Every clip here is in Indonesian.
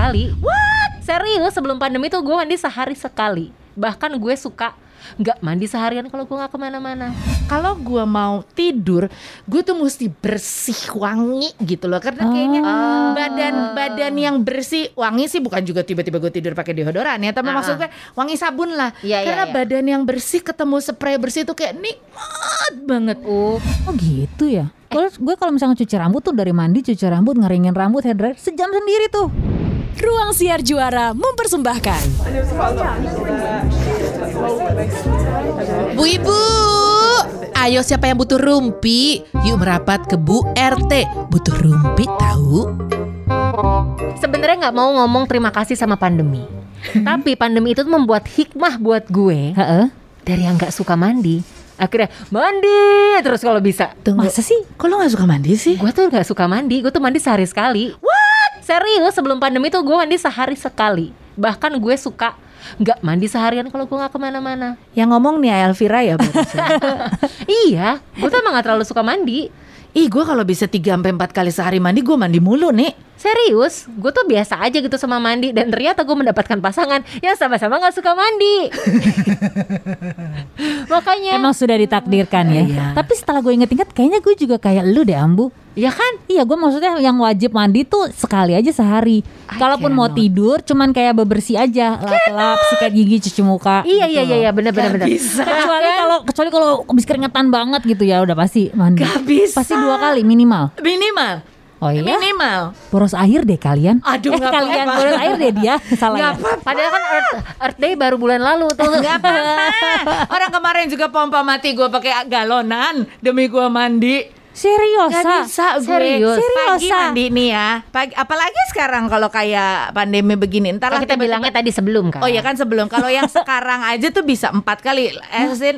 sekali. What? Serius, sebelum pandemi tuh gue mandi sehari sekali. Bahkan gue suka nggak mandi seharian kalau gue nggak kemana-mana. Kalau gue mau tidur, gue tuh mesti bersih wangi gitu loh. Karena kayaknya badan yang bersih wangi sih bukan juga tiba-tiba gue tidur pakai deodoran ya. Tapi maksudnya wangi sabun lah. Ya, karena badan yang bersih ketemu spray bersih tuh kayak nikmat banget. Oh gitu ya. Terus gue kalau misalnya cuci rambut tuh dari mandi cuci rambut, ngeringin rambut, hair dryer sejam sendiri tuh. Ruang Siar Juara mempersembahkan. Bu Ibu, ayo siapa yang butuh rumpi? Yuk merapat ke Bu RT, butuh rumpi tahu. Sebenarnya nggak mau ngomong terima kasih sama pandemi, tapi pandemi itu membuat hikmah buat gue. Dari yang nggak suka mandi, akhirnya mandi terus kalau bisa. Tunggu. Masa sih? Kok lo nggak suka mandi sih? Gue tuh nggak suka mandi, gue tuh mandi sehari sekali. What? Serius, sebelum pandemi tuh gue mandi sehari sekali. Bahkan gue suka nggak mandi seharian kalau gue nggak kemana-mana. Yang ngomong nih Elvira ya. Iya, gue tuh emang nggak terlalu suka mandi. Ih, gue kalau bisa 3-4 kali sehari mandi, gue mandi mulu nih. Serius, gue tuh biasa aja gitu sama mandi. Dan ternyata gue mendapatkan pasangan yang sama-sama nggak suka mandi. Makanya emang sudah ditakdirkan ya. Iya. Tapi setelah gue inget-inget, kayaknya gue juga kayak lu deh, Ambu. Ya kan? Iya, gue maksudnya yang wajib mandi tuh sekali aja sehari. Kalaupun mau tidur, cuman kayak bebersih aja, lap-lap, sikat gigi, cuci muka. Iya gitu. Iya, benar. Kecuali kalau habis keringetan banget gitu ya, udah pasti mandi. Gak bisa. Pasti 2 kali minimal. Oh iya? Minimal. Poros air deh kalian. Aduh, kalian apa-apa. Poros air deh dia. Salah. Padahal kan Earth Day baru bulan lalu tuh. Gak apa-apa. Orang kemarin juga pompa mati gue pakai galonan demi gue mandi. Serius. Pagi mandi nih ya. Pagi, apalagi sekarang kalau kayak pandemi begini. Entar lah kita bilangnya tadi sebelum kan. Oh iya kan sebelum. Kalau yang sekarang aja tuh bisa 4 kali.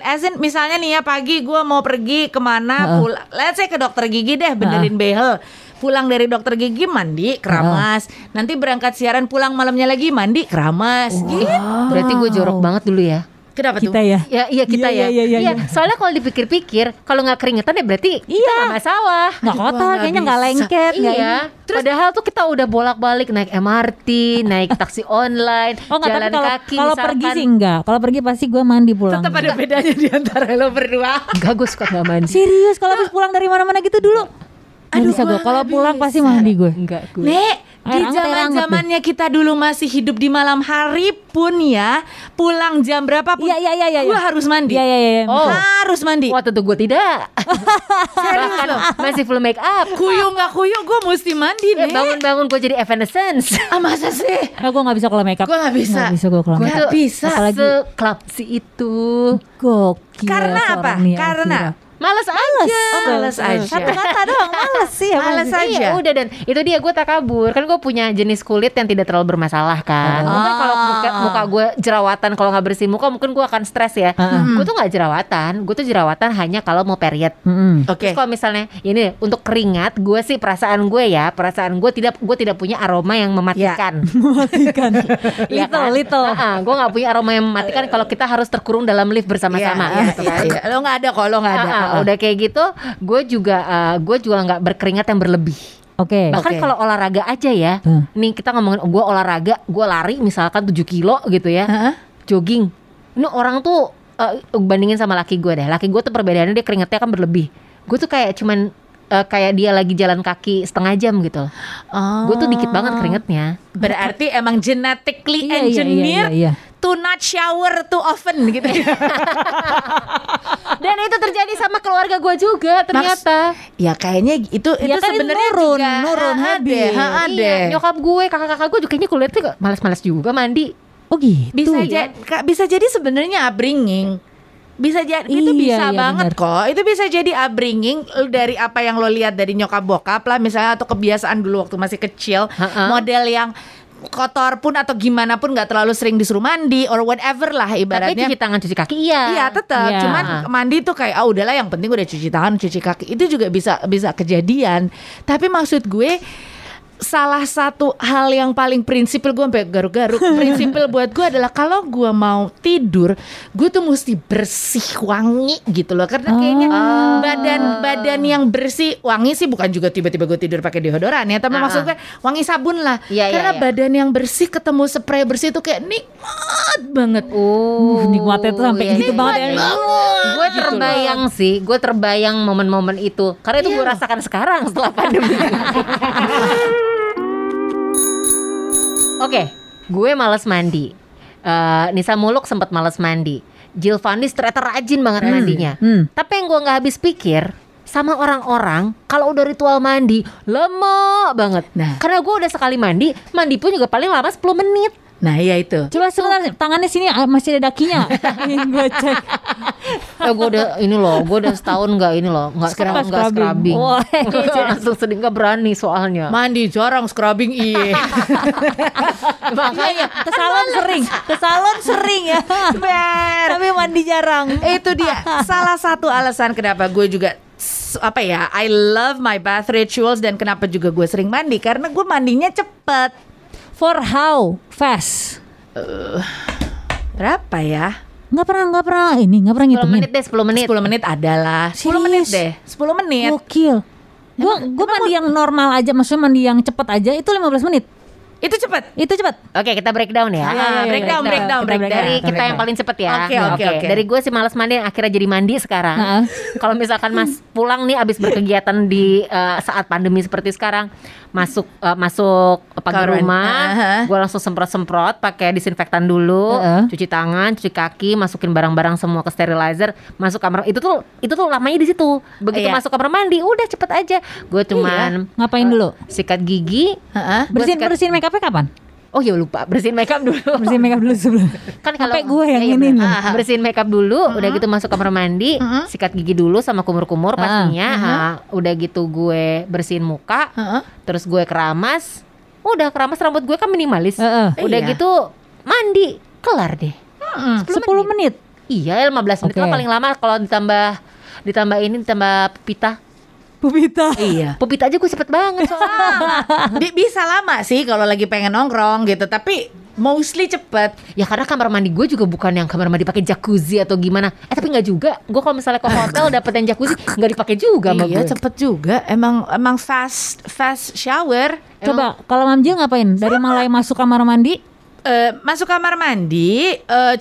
As in misalnya nih ya, pagi gue mau pergi kemana, let's say ke dokter gigi deh, benerin behel. Pulang dari dokter gigi mandi keramas. Nanti berangkat siaran pulang malamnya lagi mandi keramas. Gitu. Berarti gue jorok banget dulu ya. Kenapa kita tuh? Iya, kita. Soalnya kalau dipikir-pikir, kalau nggak keringetan ya berarti kita nggak masalah. Nggak kotor, kayaknya nggak lengket. Iya. Terus, padahal tuh kita udah bolak-balik naik MRT, naik taksi online, jalan kalo, kaki. Kalau pergi sih enggak. Kalau pergi pasti gue mandi pulang. Tetap ada bedanya di antara lo berdua. Enggak, gue suka nggak mandi. Serius, kalau habis pulang dari mana-mana gitu dulu. Aduh, bisa gue. Kalau pulang pasti mandi gue. Enggak gue. Nek. Di zaman-zamannya kita dulu masih hidup di malam hari pun ya, pulang jam berapa pun gue harus mandi. Harus mandi. Waktu itu gue tidak. Serius loh. Masih full make up. Kuyuh gak kuyuh gue mesti mandi nih. Bangun-bangun gue jadi Evanescence. Masa sih? Nah, gue gak bisa kalau make up. Gue gak bisa. Gue gak bisa. Seklapsi itu. Gokil. Karena apa? Karena Males aja. Satu kata doang, males sih. Males aja. Iya, udah, dan itu dia gue takabur. Kan gue punya jenis kulit yang tidak terlalu bermasalah kan. Mungkin kalau muka gue jerawatan, kalau gak bersih muka mungkin gue akan stres ya. Gue tuh gak jerawatan. Gue tuh jerawatan hanya kalau mau period. Terus kalau misalnya ini untuk keringat, gue sih perasaan gue tidak punya aroma yang mematikan. Little. Gue gak punya aroma yang mematikan kalau kita harus terkurung dalam lift bersama-sama. Lo gak ada kok, lo gak ada. Udah kayak gitu, gue juga nggak berkeringat yang berlebih. Oke. Bahkan kalau olahraga aja ya, nih kita ngomongin gue olahraga, gue lari misalkan 7 kilo gitu ya, jogging. Ini orang tuh bandingin sama laki gue deh. Laki gue tuh perbedaannya dia keringatnya kan berlebih. Gue tuh kayak cuman kayak dia lagi jalan kaki setengah jam gitu. Gue tuh dikit banget keringatnya. Berarti emang genetically engineered to not shower too often gitu. Dan itu terjadi sama keluarga gue juga ternyata. Ya kayaknya itu kan sebenarnya nurun habis. Iya, nyokap gue, kakak-kakak gue juga kayaknya kulitnya malas-malas juga mandi. Oh gitu. Bisa jadi sebenarnya upbringing. Itu bisa jadi upbringing dari apa yang lo lihat dari nyokap bokap lah misalnya, atau kebiasaan dulu waktu masih kecil, model yang kotor pun atau gimana pun gak terlalu sering disuruh mandi or whatever lah ibaratnya. Tapi cuci tangan, cuci kaki iya tetap. Cuman mandi tuh kayak udahlah yang penting udah cuci tangan, cuci kaki. Itu juga bisa kejadian. Tapi maksud gue salah satu hal yang paling prinsipil, gue sampai garuk-garuk, prinsipil buat gue adalah kalau gue mau tidur, gue tuh mesti bersih, wangi gitu loh. Karena kayaknya badan yang bersih, wangi sih bukan juga tiba-tiba gue tidur pakai deodoran ya, tapi maksud gue wangi sabun lah. Karena badan yang bersih ketemu spray bersih tuh kayak nikmat banget. Nikmatnya tuh sampai gitu banget. Gue terbayang gitu sih, gue terbayang momen-momen itu. Karena itu gue rasakan sekarang setelah pandemi. Oke, gue malas mandi. Nisa Muluk sempat malas mandi. Jill Fandis ternyata rajin banget mandinya. Tapi yang gue gak habis pikir sama orang-orang kalau udah ritual mandi lemah banget. Karena gue udah sekali mandi, mandi pun juga paling lama 10 menit. Nah iya itu. Coba sebentar, tangannya sini masih ada dakinya. Gue cek. Gue udah ini loh, gue udah setahun gak ini loh, gak scrubbing. Wah, langsung sedih, gak berani soalnya. Mandi jarang, scrubbing iya. Makanya Ke salon sering ya. Tapi mandi jarang. Itu dia salah satu alasan kenapa gue juga I love my bath rituals. Dan kenapa juga gue sering mandi, karena gue mandinya cepet. For how fast? Berapa ya? Nggak pernah ini, nggak pernah ngitungin. 10 menit adalah. 10 menit. Gokil. Gue mandi yang normal aja, maksudnya mandi yang cepat aja itu 15 menit. Itu cepat. Oke, kita breakdown ya. Breakdown. Kita yang paling cepat ya. Oke. Dari gue sih malas mandi, akhirnya jadi mandi sekarang. Kalau misalkan Mas pulang nih abis berkegiatan di saat pandemi seperti sekarang, masuk pagi rumah, gue langsung semprot pakai disinfektan dulu, cuci tangan, cuci kaki, masukin barang-barang semua ke sterilizer, masuk kamar. Itu tuh lamanya di situ. Begitu masuk kamar mandi, udah cepet aja. Gue cuman ngapain dulu? Sikat gigi, bersihin makeup. Kapan? Oh ya lupa, bersihin makeup dulu sebelum. Kan kalau gue yang ini loh. Bersihin makeup dulu, udah gitu masuk kamar mandi, sikat gigi dulu sama kumur-kumur pastinya. Udah gitu gue bersihin muka, terus gue keramas. Udah keramas rambut gue kan minimalis. Udah gitu mandi, kelar deh. 10 menit. Iya, 15 menit lah paling lama kalau ditambah pipita. Pupita. Iya. Pupita aja gue cepet banget soalnya. Bisa lama sih kalau lagi pengen nongkrong gitu, tapi mostly cepet. Ya karena kamar mandi gue juga bukan yang kamar mandi pakai jacuzzi atau gimana. Tapi nggak juga. Gue kalau misalnya ke hotel dapet yang jacuzzi nggak dipakai juga. Iya cepet juga. Emang fast shower. Coba kalau Mam Jil ngapain? Dari mulai masuk kamar mandi.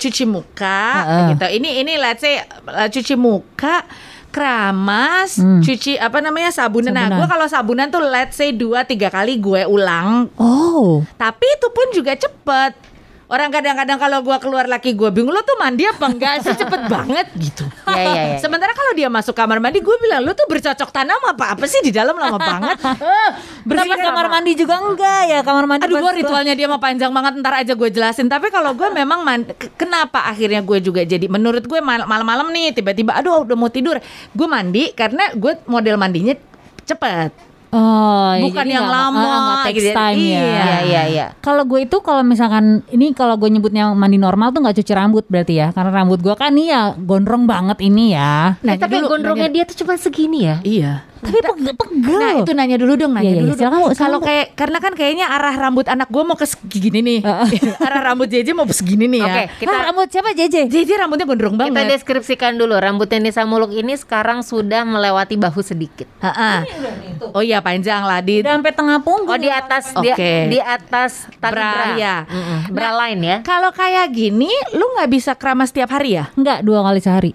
Cuci muka. Gitu. Ini let's say cuci muka. Keramas, cuci sabunan. Nah, gue kalau sabunan tuh let's say 2-3 kali gue ulang. Oh. Tapi itu pun juga cepet. Orang kadang-kadang kalau gue keluar laki gue bingung, lo tuh mandi apa enggak sih, cepet banget gitu. Ya. Sementara kalau dia masuk kamar mandi, gue bilang lo tuh bercocok tanam apa sih di dalam lama banget. Bersih kamar mandi juga enggak ya, kamar mandi. Aduh, gue ritualnya dia mah panjang banget, ntar aja gue jelasin. Tapi kalau gue memang kenapa akhirnya gue juga jadi, menurut gue malam-malam nih tiba-tiba aduh udah mau tidur, gue mandi karena gue model mandinya cepet. Oh, bukan yang lama gitu. Iya. Kalau gue itu kalau misalkan ini kalau gue nyebutnya mandi normal tuh nggak cuci rambut berarti ya, karena rambut gue kan gondrong banget ini ya. Nah, tapi dulu, gondrongnya dia tuh cuma segini ya. Iya. Tapi pegel. Nah itu nanya dulu dong. Kalau kayak karena kan kayaknya arah rambut anak gue mau ke segini nih. Arah rambut JJ mau segini nih ya. Oke, kita rambut siapa JJ? JJ rambutnya gondrong banget. Kita deskripsikan dulu rambutnya Nisa Muluk ini sekarang sudah melewati bahu sedikit. Oh iya panjang lah di udah sampai tengah punggung. Oh di atas di atas tali bra ya. Bra line ya. Kalau kayak gini lu nggak bisa keramas tiap hari ya? Enggak, 2 kali sehari.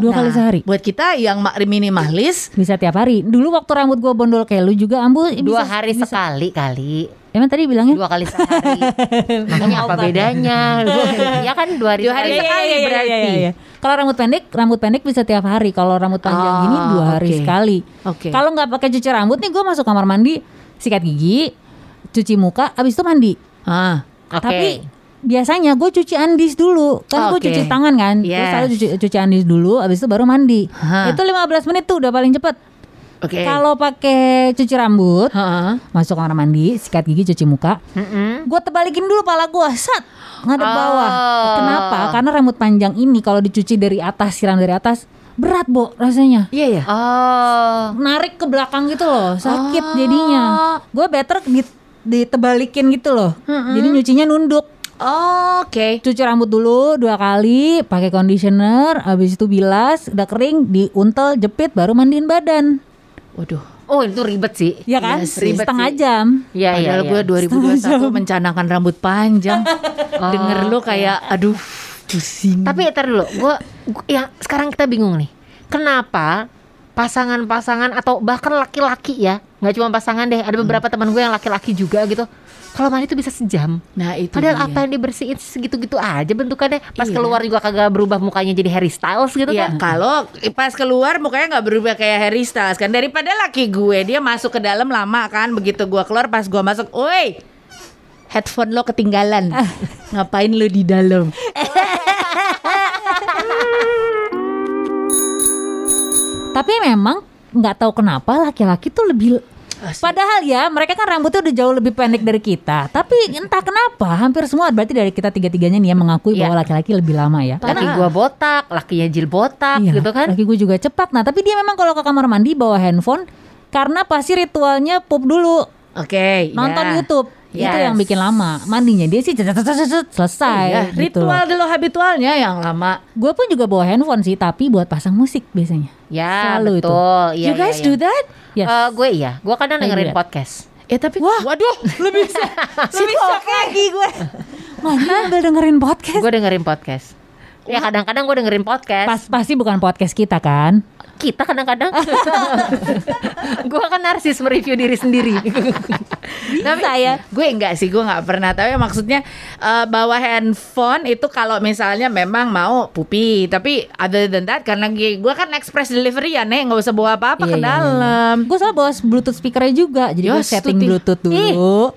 Kali sehari. Buat kita yang minimalis bisa tiap hari. Dulu waktu rambut gue bondol kayak lu juga ambu 2 hari sekali kali. Emang tadi bilangnya 2 kali sehari. Makanya apa bedanya? Ya kan 2 hari sekali berarti. Iya. Kalau rambut pendek bisa tiap hari. Kalau rambut panjang gini 2 hari sekali. Okay. Kalau nggak pakai cuci rambut nih, gue masuk kamar mandi, sikat gigi, cuci muka, abis itu mandi. Tapi biasanya gue cuci andis dulu. Kan gue cuci tangan kan. Gue selalu cuci andis dulu, abis itu baru mandi. Itu 15 menit tuh udah paling cepet. Kalau pakai cuci rambut, masuk kamar mandi, sikat gigi, cuci muka, gue tebalikin dulu pala gue, ngadep bawah. Kenapa? Karena rambut panjang ini kalau dicuci dari atas, siram dari atas berat, Bo, rasanya. Iya ya. Oh. Narik ke belakang gitu loh, sakit jadinya. Gue better ditebalikin gitu loh. Jadi nyucinya nunduk. Oh, oke. Cuci rambut dulu 2 kali, pakai conditioner, habis itu bilas, udah kering, diuntel, jepit, baru mandiin badan. Waduh. Oh, itu ribet sih. Ya kan? Yes, ribet setengah sih. Jam. Iya, iya. Padahal gue 2021 mencanangkan rambut panjang. Denger lu kayak aduh, pusing. Tapi entar dulu, gue ya sekarang kita bingung nih. Kenapa pasangan-pasangan atau bahkan laki-laki ya, enggak cuma pasangan deh, ada beberapa teman gue yang laki-laki juga gitu. Kalau mandi itu bisa sejam. Nah, itu. Padahal apa yang dibersihin segitu-gitu aja bentukannya. Pas keluar juga kagak berubah mukanya jadi Harry Styles gitu kan. Kalau pas keluar mukanya enggak berubah kayak Harry Styles kan. Daripada laki gue dia masuk ke dalam lama kan. Begitu gue keluar pas gue masuk, "Woi, headphone lo ketinggalan. Ngapain lo di dalam?" Tapi memang enggak tahu kenapa laki-laki tuh lebih padahal ya mereka kan rambutnya udah jauh lebih pendek dari kita. Tapi entah kenapa hampir semua berarti dari kita tiga-tiganya nih yang mengakui bahwa laki-laki lebih lama ya. Laki gue botak, lakinya Jil botak gitu kan. Laki gue juga cepak. Nah tapi dia memang kalau ke kamar mandi bawa handphone karena pasti ritualnya pup dulu. Oke. Nonton YouTube. Itu yang bikin lama. Mandinya dia sih selesai gitu. Ritual dulu habitualnya yang lama. Gue pun juga bawa handphone sih, tapi buat pasang musik biasanya. Ya selalu betul itu. You guys do that? Yes. Gue gue kadang dengerin podcast. Ya tapi waduh lebih lebih shock lagi gue. Mana ambil dengerin podcast? Gue dengerin podcast. Ya kadang-kadang gue dengerin podcast. Pasti bukan podcast kita kan? Kita kadang-kadang. Gue kan narsis mereview diri sendiri. Tapi saya gue enggak sih, gue enggak pernah. Tapi maksudnya bawa handphone itu kalau misalnya memang mau pupi. Tapi other than that karena gue kan express delivery ya, enggak usah bawa apa-apa ke dalam. Gue selalu bawa Bluetooth speakernya juga. Jadi gue setting Bluetooth dulu.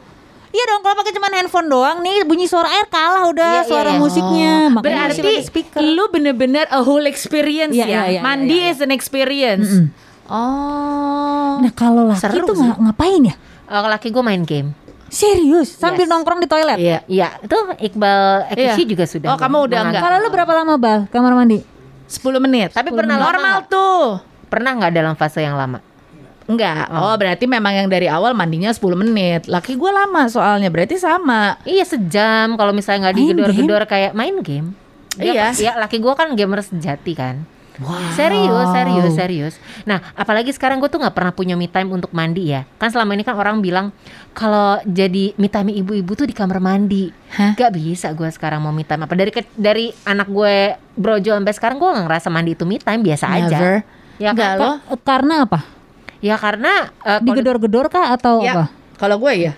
Iya dong, kalau pakai cuma handphone doang nih bunyi suara air kalah udah suara musiknya. Makanya berarti lu bener-bener a whole experience mandi is an experience. Oh. Nah kalau laki itu ngapain ya? Laki gue main game. Serius? Sambil nongkrong di toilet? Iya, iya. Itu Iqbal Ekisi juga sudah. Oh kamu udah enggak? Kalau lu berapa lama Bal kamar mandi? 10 menit. Tapi pernah normal tuh. Pernah nggak dalam fase yang lama? Enggak. Oh berarti memang yang dari awal mandinya 10 menit. Laki gue lama soalnya. Berarti sama. Iya sejam. Kalau misalnya gak digedor-gedor kayak main game. Iya. Iya laki gue kan gamer sejati kan. Wow. Serius. Nah apalagi sekarang gue tuh gak pernah punya me time untuk mandi ya. Kan selama ini kan orang bilang kalau jadi me time ibu-ibu tuh di kamar mandi. Gak bisa gue sekarang mau me time. Apa dari anak gue brojo sampai sekarang gue gak ngerasa mandi itu me time. Biasa aja. Never. Ya gak loh. Karena apa? Ya karena digedor-gedor kah atau apa? Kalau gue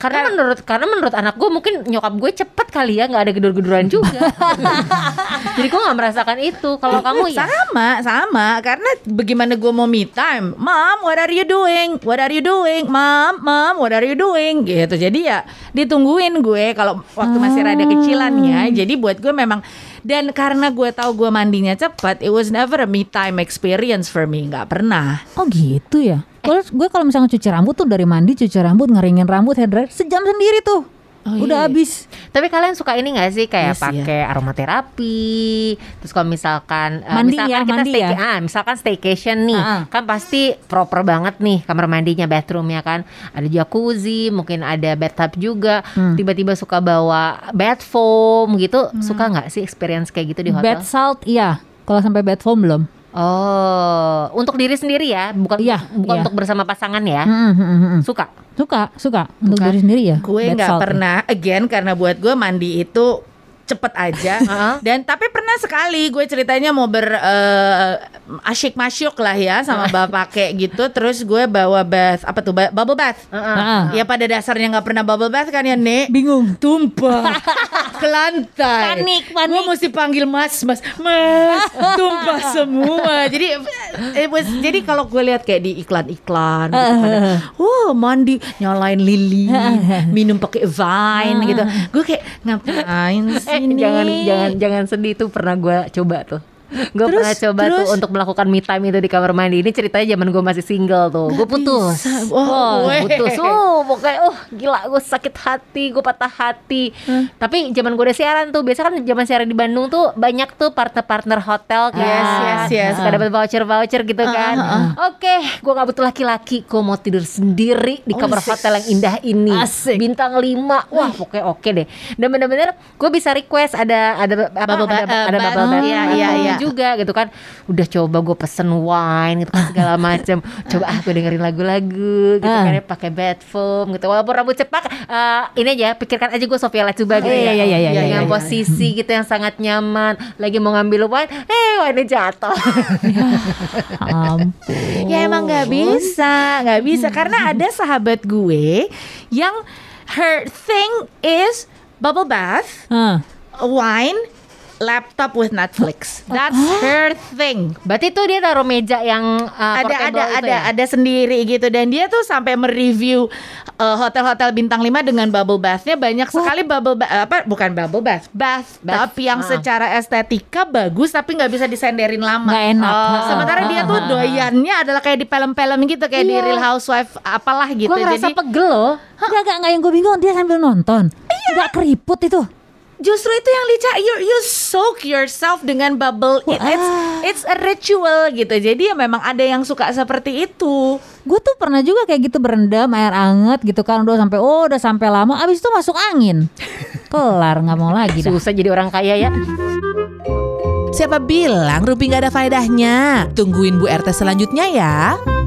karena menurut anak gue mungkin nyokap gue cepet kali ya nggak ada gedor-gedoran juga. Jadi gue nggak merasakan itu. Kalau kamu sama karena bagaimana gue mau me time, mom what are you doing, mom what are you doing gitu. Jadi ya ditungguin gue kalau waktu masih rada kecilan ya. Jadi buat gue memang. Dan karena gue tahu gue mandinya cepat, it was never a me time experience for me, nggak pernah. Oh gitu ya. Terus gue kalau misalnya cuci rambut tuh dari mandi cuci rambut ngeringin rambut hair dryer sejam sendiri tuh. Oh, udah habis. Tapi kalian suka ini nggak sih kayak pakai aromaterapi? Terus kalau misalkan staycation nih, kan pasti proper banget nih kamar mandinya, bathroomnya kan ada jacuzzi, mungkin ada bathtub juga. Tiba-tiba suka bawa bath foam gitu, suka nggak sih experience kayak gitu di hotel? Bath salt kalau sampai bath foam belum. Oh, untuk diri sendiri ya, bukan untuk bersama pasangan ya. Suka untuk diri sendiri ya. Gue nggak pernah, again karena buat gue mandi itu cepet aja. Dan tapi pernah sekali gue ceritanya mau asyik-masyuk lah ya sama bapak kayak gitu. Terus gue bawa bath bubble bath. Ya pada dasarnya nggak pernah bubble bath kan ya Nek. Bingung, tumpah ke lantai. Panik. Gue mesti panggil mas, tumpah semua. Jadi kalau gue lihat kayak di iklan-iklan, mandi nyalain lilin, minum pakai Vine gitu. Gue kayak ngapain sih? Jangan sedih, tuh pernah gue coba tuh. Gue pernah coba tuh untuk melakukan me time itu di kamar mandi. Ini ceritanya zaman gue masih single tuh. Gue putus. Putus. Pokoknya gila, gue sakit hati, gue patah hati. Tapi zaman gue udah siaran tuh, biasa kan zaman siaran di Bandung tuh banyak tuh partner-partner hotel kan. Yes. Suka dapat voucher-voucher gitu kan. Oke, gue gak butuh laki-laki, gue mau tidur sendiri di kamar hotel yang indah ini. Asik. Bintang 5. Wah, pokoknya oke deh. Dan benar-benar gue bisa request ada bubble bath. Iya. juga gitu kan. Udah coba gue pesen wine gitu kan, segala macam. Coba gue dengerin lagu-lagu gitu kan, pakai bed foam gitu. Walaupun rambut cepak, ini aja pikirkan aja gue Sophia Latjuba gitu. Iya. Dengan posisi gitu yang sangat nyaman. Lagi mau ngambil wine, wine jatuh. Ampun. Ya emang enggak bisa karena ada sahabat gue yang her thing is bubble bath, wine, laptop with Netflix. That's her thing. Berarti tuh dia taruh meja yang ada sendiri gitu, dan dia tuh sampai mereview hotel-hotel bintang 5 dengan bubble bathnya. Banyak sekali bathtub yang secara estetika bagus tapi nggak bisa disenderin lama. Nggak enak. Sementara dia tuh doyannya adalah kayak di film-film gitu, kayak di Real Housewives apalah gitu. Gue ngerasa pegel loh. Nggak yang gue bingung dia sambil nonton. Nggak keriput itu. Justru itu yang licin, you soak yourself dengan bubble. It's a ritual gitu. Jadi ya memang ada yang suka seperti itu. Gue tuh pernah juga kayak gitu, berendam air anget gitu kan, udah sampai lama, abis itu masuk angin. Kelar, nggak mau lagi. Susah jadi orang kaya ya. Siapa bilang Ruby nggak ada faedahnya? Tungguin Bu RT selanjutnya ya.